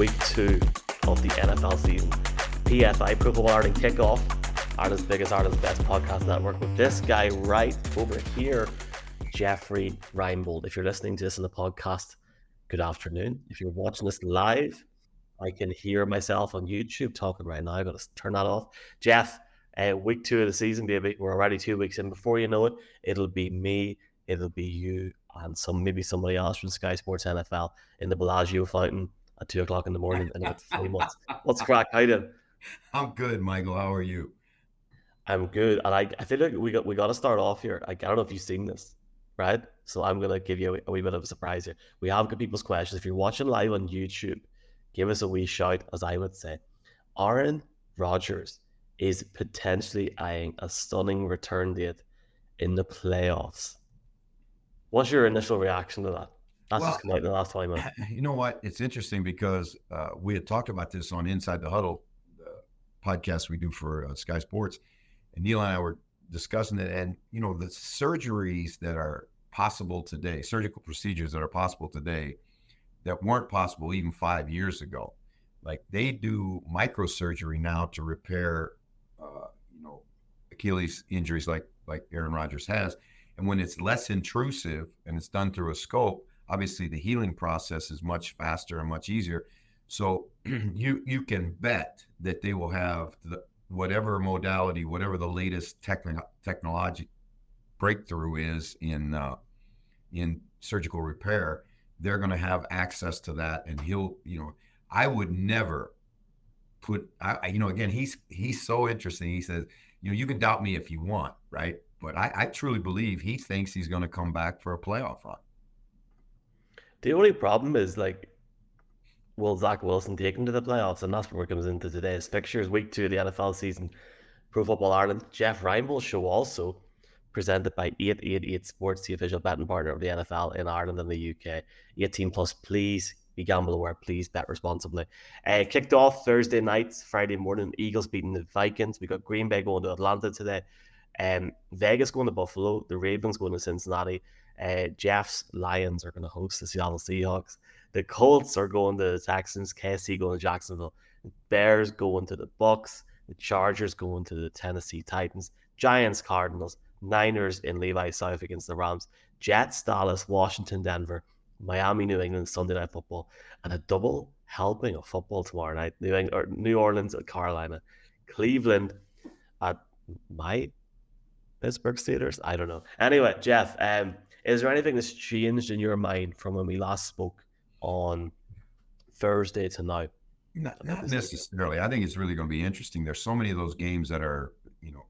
week 2 of the NFL season. PFI, Pro Football Ireland kickoff. Ireland's biggest, Ireland's best podcast network with this guy right over here, Jeffrey Reinebold. If you're listening to this on the podcast, good afternoon. If you're watching this live, I can hear myself on YouTube talking right now. I've got to turn that off. Jeff, week 2 of the season, baby. We're already 2 weeks in. Before you know it, it'll be me, it'll be you, and maybe somebody else from Sky Sports NFL in the Bellagio Fountain at 2 o'clock in the morning in about 3 months. What's crack? How you doing? I'm good, Michael. How are you? I'm good, and I feel like we got to start off here. I don't know if you've seen this, right? So I'm gonna give you a wee bit of a surprise here. We have good people's questions. If you're watching live on YouTube, give us a wee shout, as I would say. Aaron Rodgers is potentially eyeing a stunning return date in the playoffs. What's your initial reaction to that? That's just come out in the last 20 minutes. You know what? It's interesting because we had talked about this on Inside the Huddle, the podcast we do for Sky Sports, and Neil and I were discussing it. And, you know, the surgeries that are possible today, surgical procedures that are possible today that weren't possible even 5 years ago. Like, they do microsurgery now to repair, you know, Achilles injuries like Aaron Rodgers has. And when it's less intrusive and it's done through a scope, obviously the healing process is much faster and much easier. So you can bet that they will have whatever modality, whatever the latest technology breakthrough is in surgical repair, they're going to have access to that. And he'll, you know, I would never put, you know, again, he's so interesting. He says, you know, you can doubt me if you want, right? But I truly believe he thinks he's going to come back for a playoff run. The only problem is, like, will Zach Wilson take him to the playoffs? And that's where it comes into today's fixtures. Week 2 of the NFL season, Pro Football Ireland. Jeff Reinebold's show also presented by 888Sport, the official betting partner of the NFL in Ireland and the UK. 18 plus, please be gamble aware. Please bet responsibly. Kicked off Thursday night, Friday morning. Eagles beating the Vikings. We got Green Bay going to Atlanta today. Vegas going to Buffalo, the Ravens going to Cincinnati, Jeff's Lions are going to host the Seattle Seahawks, the Colts are going to the Texans, KC going to Jacksonville, the Bears going to the Bucks, the Chargers going to the Tennessee Titans, Giants, Cardinals, Niners in Levi South against the Rams, Jets, Dallas, Washington, Denver, Miami, New England, Sunday Night Football, and a double helping of football tomorrow night, New Orleans at Carolina, Cleveland at Pittsburgh Steelers? I don't know. Anyway, Jeff, is there anything that's changed in your mind from when we last spoke on Thursday to now? Not necessarily. I think it's really going to be interesting. There's so many of those games that are, you know,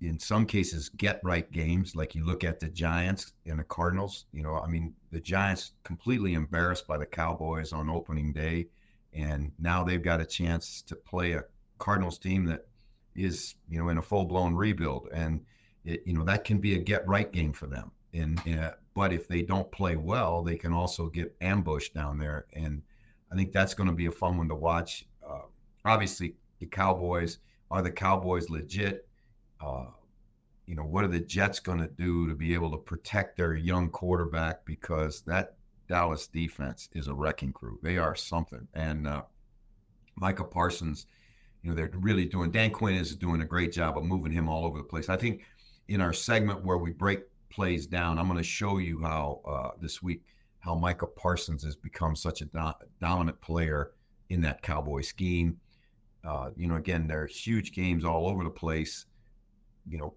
in some cases get-right games. Like, you look at the Giants and the Cardinals. You know, I mean, the Giants completely embarrassed by the Cowboys on opening day, and now they've got a chance to play a Cardinals team that is, you know, in a full-blown rebuild, and it, you know, that can be a get-right game for them. And but if they don't play well, they can also get ambushed down there, and I think that's going to be a fun one to watch. Obviously, the Cowboys legit? You know, what are the Jets going to do to be able to protect their young quarterback, because that Dallas defense is a wrecking crew. They are something, and Micah Parsons. You know, they're really doing, Dan Quinn is doing a great job of moving him all over the place. I think in our segment where we break plays down, I'm going to show you how this week, how Micah Parsons has become such a dominant player in that Cowboy scheme. You know, again, there are huge games all over the place. You know,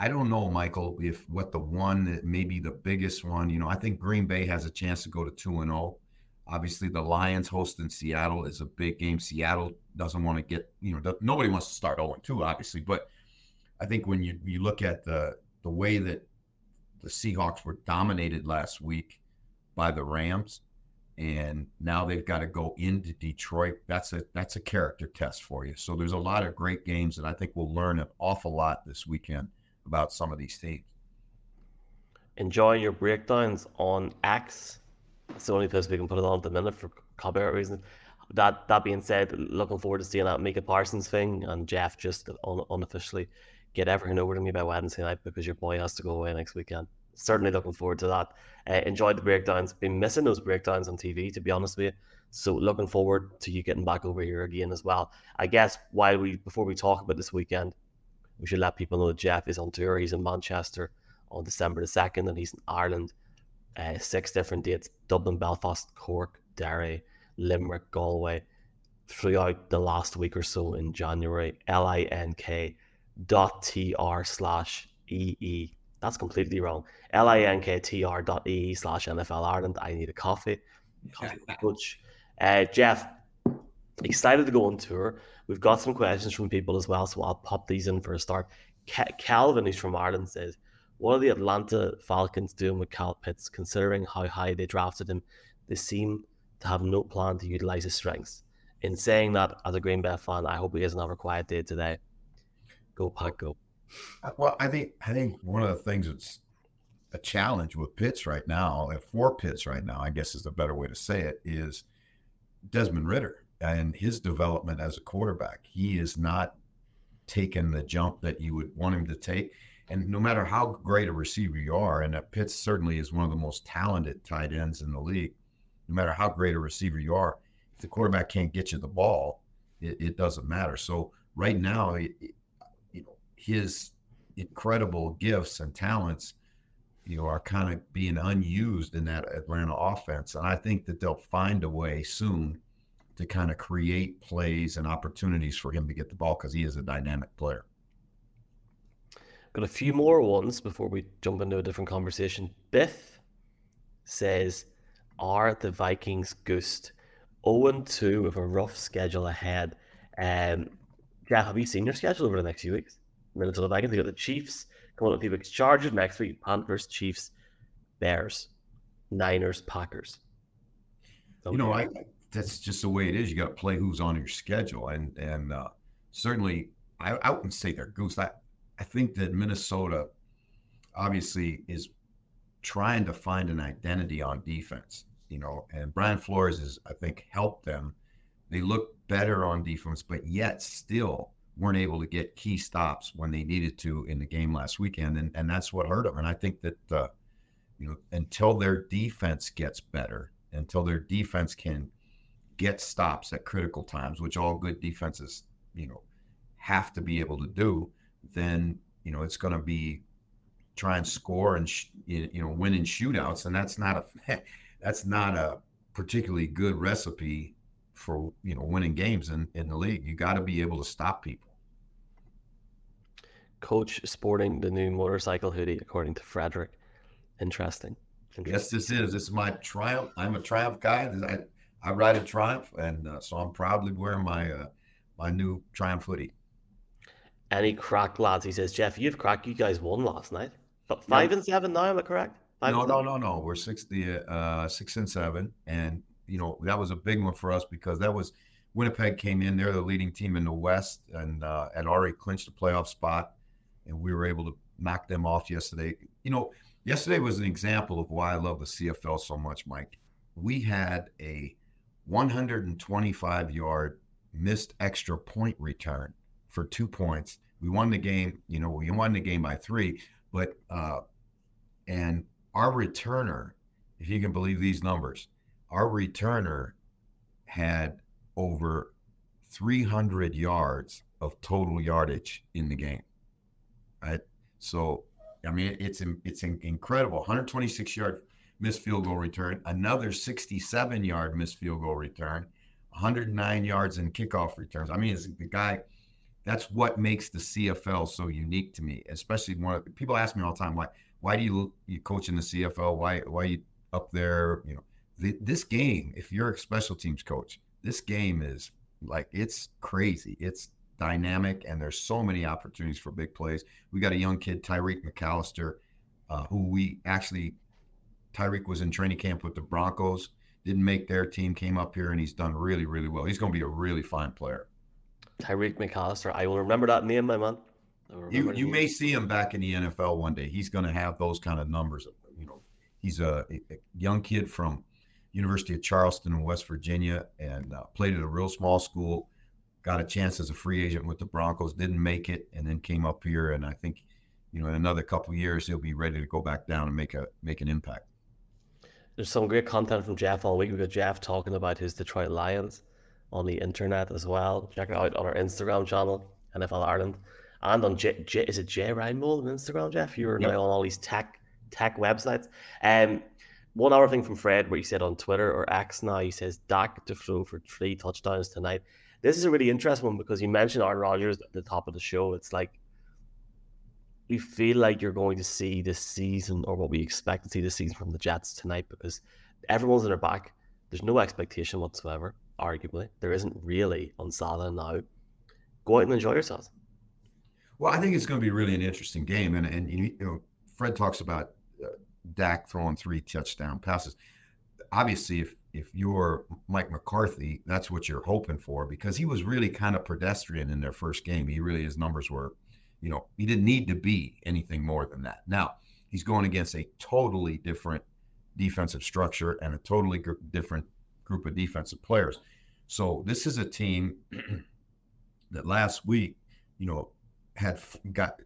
I don't know, Michael, if what the one that may be the biggest one, you know, I think Green Bay has a chance to go to 2-0. Obviously, the Lions hosting Seattle is a big game. Seattle doesn't want to get, you know, nobody wants to start 0-2, obviously. But I think when you look at the way that the Seahawks were dominated last week by the Rams, and now they've got to go into Detroit, that's a character test for you. So there's a lot of great games, and I think we'll learn an awful lot this weekend about some of these teams. Enjoy your breakdowns on X. It's the only place we can put it on at the minute for copyright reasons. That being said, looking forward to seeing that Micah Parsons thing, and Jeff just unofficially get everything over to me by Wednesday night, because your boy has to go away next weekend. certainly looking forward to that. Enjoyed the breakdowns. Been missing those breakdowns on TV, to be honest with you. So looking forward to you getting back over here again as well. I guess before we talk about this weekend, we should let people know that Jeff is on tour. He's in Manchester on December the 2nd, and he's in Ireland. 6 different dates: Dublin, Belfast, Cork, Derry, Limerick, Galway, throughout the last week or so in January. link.tr/EE. That's completely wrong. linktr.ee/NFL Ireland. I need a coffee coach. Jeff, excited to go on tour. We've got some questions from people as well, so I'll pop these in for a start. Calvin, who's from Ireland, says, what are the Atlanta Falcons doing with Cal Pitts? Considering how high they drafted him, they seem to have no plan to utilize his strengths. In saying that, as a Green Bay fan, I hope he doesn't have a quiet day today. Go Pack, go. Well, I think one of the things that's a challenge with Pitts right now, I guess is the better way to say it, is Desmond Ritter and his development as a quarterback. He is not taking the jump that you would want him to take. And no matter how great a receiver you are, and Pitts certainly is one of the most talented tight ends in the league, no matter how great a receiver you are, if the quarterback can't get you the ball, it doesn't matter. So right now, his incredible gifts and talents, are kind of being unused in that Atlanta offense. And I think that they'll find a way soon to kind of create plays and opportunities for him to get the ball, because he is a dynamic player. Got a few more ones before we jump into a different conversation. Biff says, are the Vikings goosed? 0-2 with a rough schedule ahead. Jeff, have you seen your schedule over the next few weeks? Minnesota Vikings, they got the Chiefs coming up a few weeks. Chargers next week, Panthers, Chiefs, Bears, Niners, Packers. That's just the way it is. You got to play who's on your schedule, and certainly I wouldn't say they're goose. I think that Minnesota obviously is trying to find an identity on defense, and Brian Flores has, I think, helped them. They look better on defense, but yet still weren't able to get key stops when they needed to in the game last weekend, and that's what hurt them. And I think that until their defense gets better, until their defense can get stops at critical times, which all good defenses have to be able to do, then it's going to be try and score and win in shootouts, and that's not a particularly good recipe for winning games in the league. You got to be able to stop people. Coach sporting the new motorcycle hoodie, according to Frederick. Interesting. Yes, this is my Triumph. I'm a Triumph guy. I ride a Triumph, and so I'm proudly wearing my my new Triumph hoodie. Any crack, lads? He says, Jeff, you've cracked. You guys won last night. But 5-7 now, am I correct? No. We're 6-7, and that was a big one for us, because that was Winnipeg came in. They're the leading team in the West, and had already clinched a playoff spot, and we were able to knock them off yesterday. Yesterday was an example of why I love the CFL so much, Mike. We had a 125-yard missed extra point return for 2 points. We won the game, we won the game by 3, but and our returner, if you can believe these numbers, our returner had over 300 yards of total yardage in the game. Right? So, it's incredible. 126-yard missed field goal return, another 67-yard missed field goal return, 109 yards in kickoff returns. That's what makes the CFL so unique to me, especially people ask me all the time, why do you coach in the CFL? Why are you up there? This game, if you're a special teams coach, this game is it's crazy. It's dynamic, and there's so many opportunities for big plays. We got a young kid, Tyreek McAllister, Tyreek was in training camp with the Broncos, didn't make their team, came up here, and he's done really, really well. He's going to be a really fine player. Tyreek McAllister, I will remember that name, my man. You may see him back in the NFL one day. He's going to have those kind of numbers. He's a young kid from University of Charleston in West Virginia, and played at a real small school. Got a chance as a free agent with the Broncos, didn't make it, and then came up here. And I think you know, in another couple of years, he'll be ready to go back down and make an impact. There's some great content from Jeff all week. We've got Jeff talking about his Detroit Lions on the internet as well. Check it out on our Instagram channel, NFL Ireland. And on is it Jay Reinebold on Instagram, Jeff? You're now on all these tech websites. One other thing from Fred, what he said on Twitter or X now, he says, Dak to throw for 3 touchdowns tonight. This is a really interesting one because you mentioned Aaron Rodgers at the top of the show. It's like, we feel like you're going to see this season, or what we expect to see this season from the Jets tonight, because everyone's in their back. There's no expectation whatsoever, arguably. There isn't really on Salah now. Go out and enjoy yourselves. Well, I think it's going to be really an interesting game. And you know, Fred talks about Dak throwing 3 touchdown passes. Obviously, if you're Mike McCarthy, that's what you're hoping for, because he was really kind of pedestrian in their first game. He really, his numbers were, you know, he didn't need to be anything more than that. Now, he's going against a totally different defensive structure and a totally different group of defensive players. So this is a team that last week, you know, got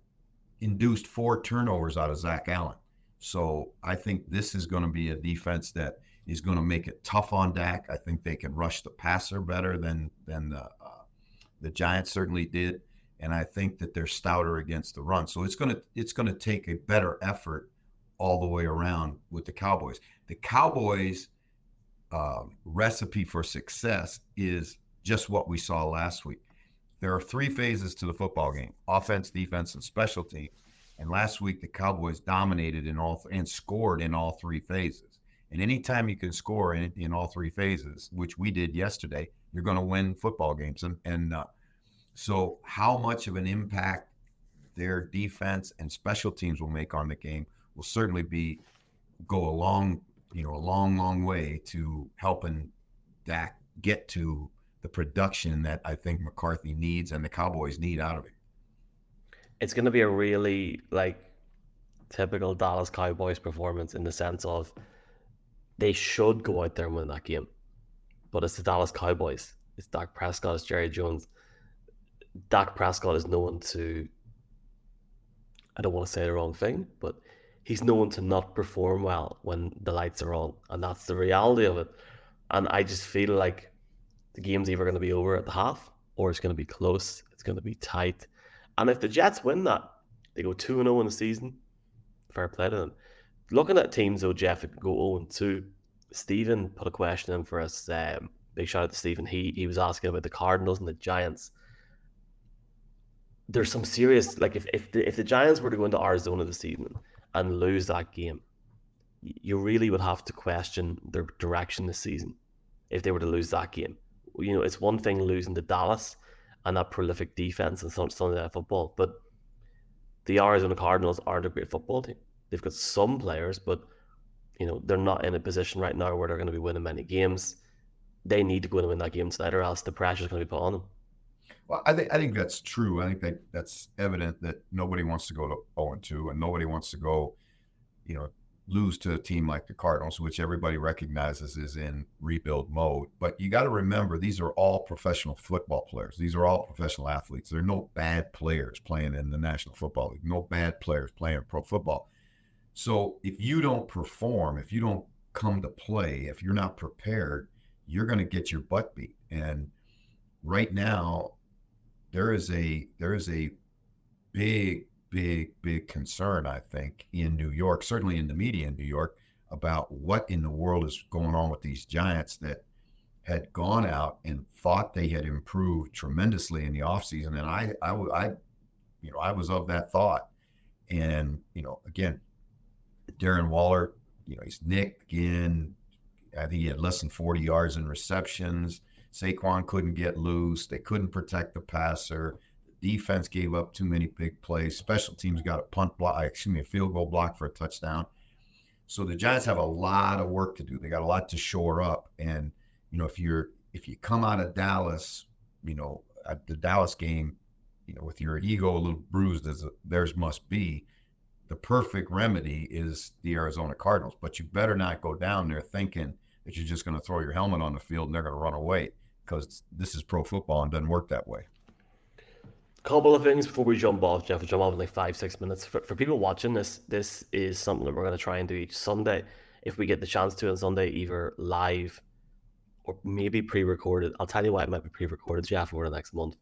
induced 4 turnovers out of Zach Allen. So I think this is going to be a defense that is going to make it tough on Dak. I think they can rush the passer better than the Giants certainly did. And I think that they're stouter against the run. So it's going to take a better effort all the way around with the Cowboys. The Cowboys' recipe for success is just what we saw last week. There are 3 phases to the football game: offense, defense, and special teams. And last week, the Cowboys dominated in all and scored in all 3 phases. And anytime you can score in all 3 phases, which we did yesterday, you're going to win football games. So how much of an impact their defense and special teams will make on the game will certainly go a long, you know, a long, long way to helping Dak get to the production that I think McCarthy needs and the Cowboys need out of it. It's going to be a really typical Dallas Cowboys performance, in the sense of they should go out there and win that game, but it's the Dallas Cowboys. It's Dak Prescott, it's Jerry Jones. Dak Prescott is known to, I don't want to say the wrong thing, but he's known to not perform well when the lights are on, and that's the reality of it. And I just feel like the game's either going to be over at the half, or it's going to be close, it's going to be tight. And if the Jets win that, they go 2-0 in the season, fair play to them. Looking at teams though, Jeff, it can go 0-2. Stephen put a question in for us. Big shout out to Stephen. He was asking about the Cardinals and the Giants. There's some serious, if the Giants were to go into Arizona this evening and lose that game, you really would have to question their direction this season if they were to lose that game. You know, it's one thing losing to Dallas and that prolific defense and Sunday Night Football, but the Arizona Cardinals aren't a great football team. They've got some players, but you know, they're not in a position right now where they're going to be winning many games. They need to go and win that game tonight, or else the pressure is going to be put on them. Well, I think that's true. I think that's evident that nobody wants to go to 0-2, and nobody wants to go, you know, lose to a team like the Cardinals, which everybody recognizes is in rebuild mode. But you got to remember, these are all professional football players. These are all professional athletes. There are no bad players playing in the National Football League, no bad players playing pro football. So if you don't perform, if you don't come to play, if you're not prepared, you're going to get your butt beat. And right now, there is a big concern, I think, in New York, certainly in the media in New York, about what in the world is going on with these Giants that had gone out and thought they had improved tremendously in the offseason. And I was of that thought. And, you know, again, Darren Waller, you know, he's nicked again. I think he had less than 40 yards in receptions. Saquon couldn't get loose. They couldn't protect the passer. The defense gave up too many big plays. Special teams got a field goal block for a touchdown. So the Giants have a lot of work to do. They got a lot to shore up. And, you know, if you come out of Dallas, you know, at the Dallas game, you know, with your ego a little bruised as theirs must be, the perfect remedy is the Arizona Cardinals. But you better not go down there thinking that you're just going to throw your helmet on the field and they're going to run away, because this is pro football and doesn't work that way. Couple of things before we jump off, Jeff. We jump off in like 5-6 minutes. For people watching this, this is something that we're going to try and do each Sunday if we get the chance to on Sunday, either live or maybe pre-recorded. I'll tell you why it might be pre-recorded, Jeff, over the next month.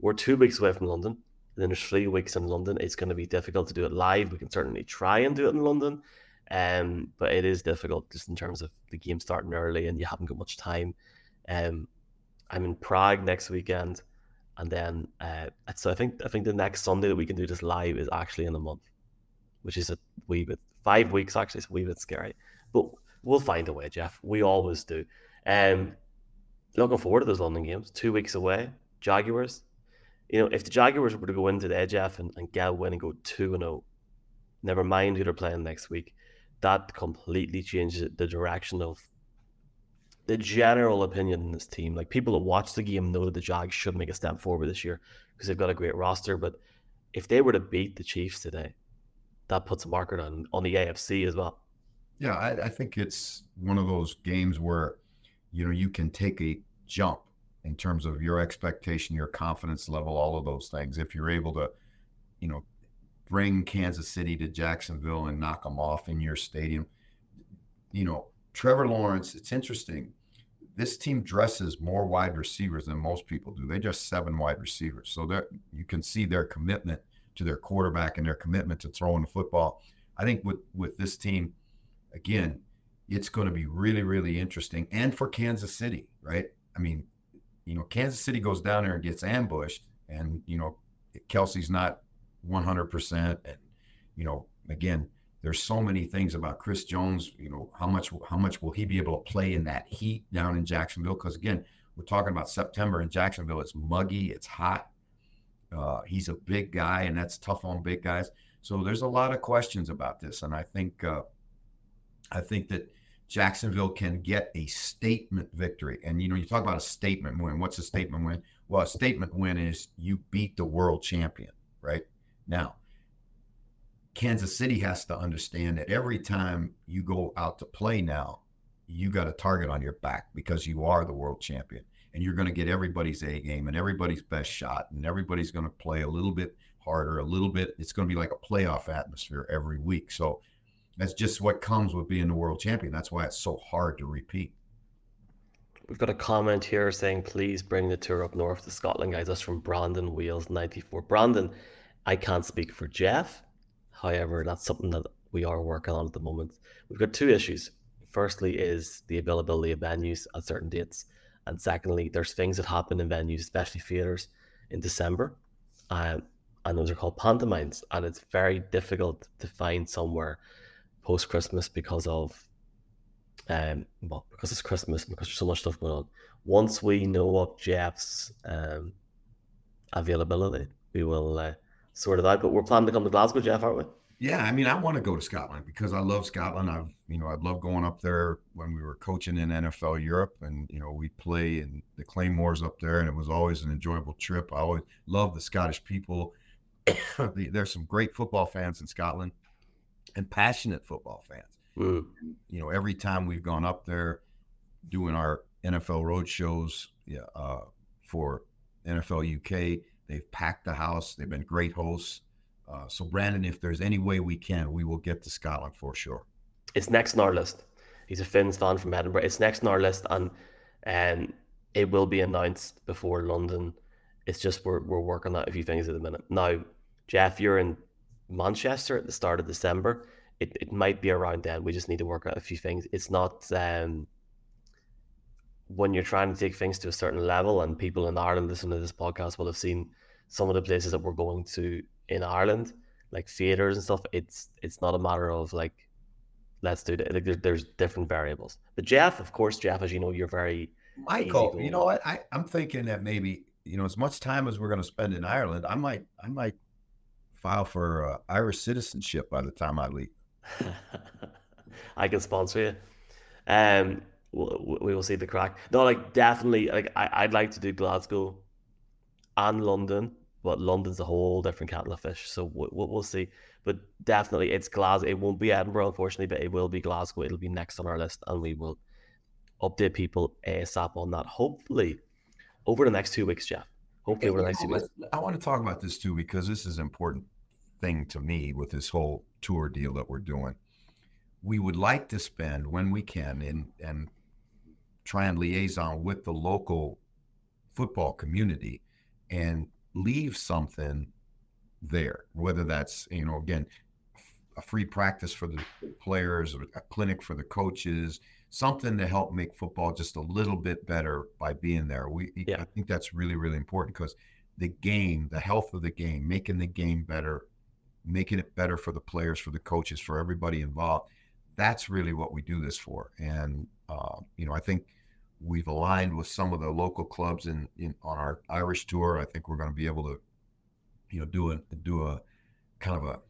We're 2 weeks away from London, and then there's 3 weeks in London. It's going to be difficult to do it live. We can certainly try and do it in London, but it is difficult just in terms of the game starting early and you haven't got much time. I'm in Prague next weekend, and then so I think the next Sunday that we can do this live is actually in a month, which is a wee bit 5 weeks actually. It's a wee bit scary, but we'll find a way, Jeff. We always do. Looking forward to those London games. 2 weeks away, Jaguars. You know, if the Jaguars were to go in today, Jeff, and get a win and go 2-0, never mind who they're playing next week, that completely changes the direction of the general opinion in this team. Like, people that watch the game know that the Jags should make a step forward this year because they've got a great roster. But if they were to beat the Chiefs today, that puts a marker on the AFC as well. Yeah, I think it's one of those games where, you know, you can take a jump in terms of your expectation, your confidence level, all of those things. If you're able to, you know, bring Kansas City to Jacksonville and knock them off in your stadium, you know, Trevor Lawrence, it's interesting. This team dresses more wide receivers than most people do. They just 7 wide receivers. So that you can see their commitment to their quarterback and their commitment to throwing the football. I think with this team, again, it's going to be really, really interesting. And for Kansas City, right? I mean, you know, Kansas City goes down there and gets ambushed, and, you know, Kelsey's not 100%. And, you know, again, there's so many things about Chris Jones. You know, how much will he be able to play in that heat down in Jacksonville? Because, again, we're talking about September in Jacksonville. It's muggy. It's hot. He's a big guy, and that's tough on big guys. So there's a lot of questions about this. And I think that Jacksonville can get a statement victory. And, you know, you talk about a statement win. What's a statement win? Well, a statement win is you beat the world champion right now. Kansas City has to understand that every time you go out to play now, you got a target on your back because you are the world champion, and you're going to get everybody's A game and everybody's best shot, and everybody's going to play a little bit harder, a little bit. It's going to be like a playoff atmosphere every week. So that's just what comes with being the world champion. That's why it's so hard to repeat. We've got a comment here saying, please bring the tour up north to Scotland, guys. That's from Brandon Wheels 94. Brandon, I can't speak for Jeff. However, that's something that we are working on at the moment. We've got 2 issues. Firstly is the availability of venues at certain dates. And secondly, there's things that happen in venues, especially theaters, in December. And those are called pantomimes. And it's very difficult to find somewhere post-Christmas because of, because it's Christmas and because there's so much stuff going on. Once we know of Jeff's availability, we will... sort of that, but we're planning to come to Glasgow, Jeff, aren't we? Yeah, I mean, I want to go to Scotland because I love Scotland. I'd love going up there when we were coaching in NFL Europe, and, you know, we play in the Claymores up there, and it was always an enjoyable trip. I always love the Scottish people. There's some great football fans in Scotland and passionate football fans. Ooh. You know, every time we've gone up there doing our NFL road shows for NFL UK, they've packed the house. They've been great hosts. So, Brandon, if there's any way we can, we will get to Scotland for sure. It's next on our list. He's a Finns fan from Edinburgh. It's next on our list, and it will be announced before London. It's just we're working on a few things at the minute. Now, Jeff, you're in Manchester at the start of December. It might be around then. We just need to work out a few things. It's not... when you're trying to take things to a certain level, and people in Ireland listening to this podcast will have seen some of the places that we're going to in Ireland, like theaters and stuff, it's not a matter of like, let's do that. Like, there's different variables. But Jeff, of course, Jeff, as you know, you're very... Michael, you know what? I'm thinking that maybe, you know, as much time as we're going to spend in Ireland, I might file for Irish citizenship by the time I leave. I can sponsor you. We will see the crack. No, like, definitely, like, I'd like to do Glasgow and London, but London's a whole different kettle of fish, so we'll see. But definitely, it's Glasgow. It won't be Edinburgh, unfortunately, but it will be Glasgow. It'll be next on our list, and we will update people ASAP on that, hopefully, over the next 2 weeks, Jeff. Hopefully we're nice to do. I want to talk about this too, because this is an important thing to me with this whole tour deal that we're doing. We would like to spend, when we can, and try and liaison with the local football community and leave something there, whether that's, you know, again, a free practice for the players or a clinic for the coaches, something to help make football just a little bit better by being there. I think that's really, really important, because the game, the health of the game, making the game better, making it better for the players, for the coaches, for everybody involved, that's really what we do this for. And, you know, I think we've aligned with some of the local clubs on our Irish tour. I think we're going to be able to, you know, do a kind of a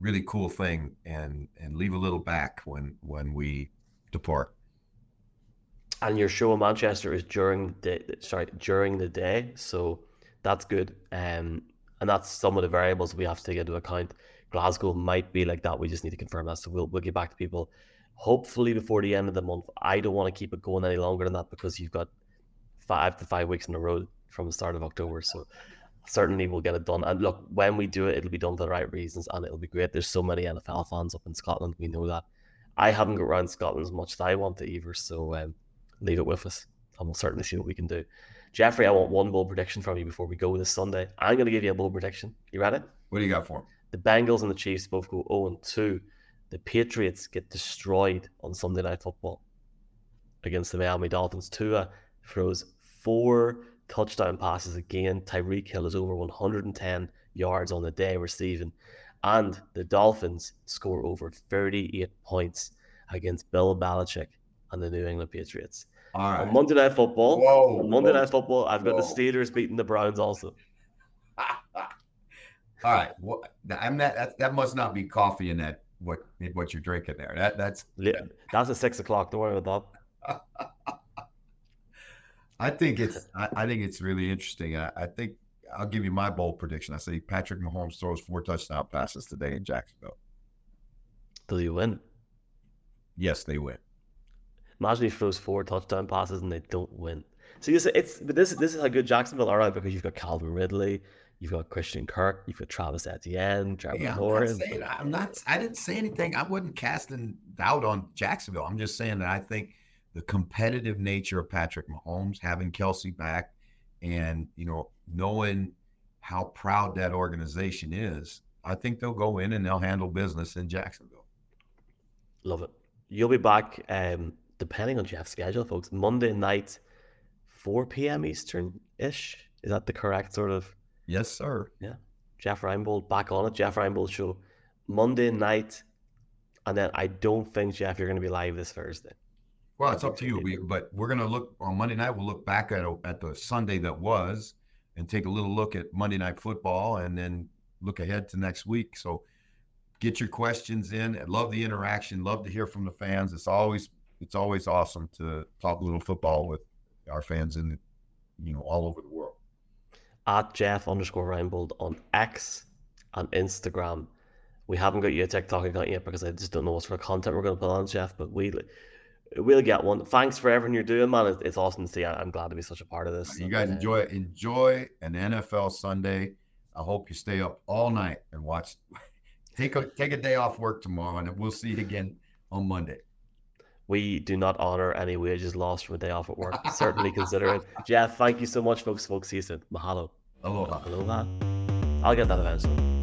really cool thing and leave a little back when we depart. And your show in Manchester is during the day, so that's good. And that's some of the variables we have to take into account. Glasgow might be like that. We just need to confirm that. So we'll get back to people hopefully before the end of the month. I don't want to keep it going any longer than that, because you've got 5 to 5 weeks in a row from the start of October. So certainly we'll get it done. And look, when we do it, it'll be done for the right reasons and it'll be great. There's so many NFL fans up in Scotland. We know that. I haven't got around Scotland as much as I want to either. So leave it with us and we'll certainly see what we can do. Jeffrey, I want one bold prediction from you before we go this Sunday. I'm going to give you a bold prediction. You ready? What do you got for him? The Bengals and the Chiefs both go 0-2. The Patriots get destroyed on Sunday Night Football against the Miami Dolphins. Tua throws 4 touchdown passes again. Tyreek Hill is over 110 yards on the day receiving. And the Dolphins score over 38 points against Bill Belichick and the New England Patriots. All right. On Monday Night Football, I've got the Steelers beating the Browns also. All right. Well, I'm not, that must not be coffee in that what you're drinking there. That's at 6:00. Don't worry about that. I think it's really interesting. I think I'll give you my bold prediction. I say Patrick Mahomes throws 4 touchdown passes today in Jacksonville. Do you win? Yes, they win. Imagine he throws 4 touchdown passes and they don't win. So you say this is how good Jacksonville are, right? Because you've got Calvin Ridley, you've got Christian Kirk, you've got Travis Etienne, Trevor Lawrence. I didn't say anything. I wasn't casting doubt on Jacksonville. I'm just saying that I think the competitive nature of Patrick Mahomes, having Kelsey back, and you know, knowing how proud that organization is, I think they'll go in and they'll handle business in Jacksonville. Love it. You'll be back, depending on Jeff's schedule, folks. Monday night, 4 p.m. Eastern-ish. Is that the correct sort of? Yes, sir. Yeah. Jeff Reinebold back on it. Jeff Reinebold Show Monday night, and then I don't think, Jeff, you're going to be live this Thursday. Well, it's up to you, but we're going to look on Monday night. We'll look back at the Sunday that was and take a little look at Monday Night Football and then look ahead to next week. So get your questions in. I love the interaction. Love to hear from the fans. It's always awesome to talk a little football with our fans in, you know, all over the world. At Jeff_Reinebold on X and Instagram. We haven't got you a TikTok account yet because I just don't know what sort of content we're going to put on, Jeff, but we'll get one. Thanks for everything you're doing, man. It's awesome to see. I'm glad to be such a part of this. You guys enjoy an NFL Sunday. I hope you stay up all night and watch. Take a day off work tomorrow, and we'll see you again on Monday. We do not honor any wages lost from a day off at work. Certainly consider it. Jeff, thank you so much, folks. See you soon. Mahalo. Aloha. I'll get that eventually.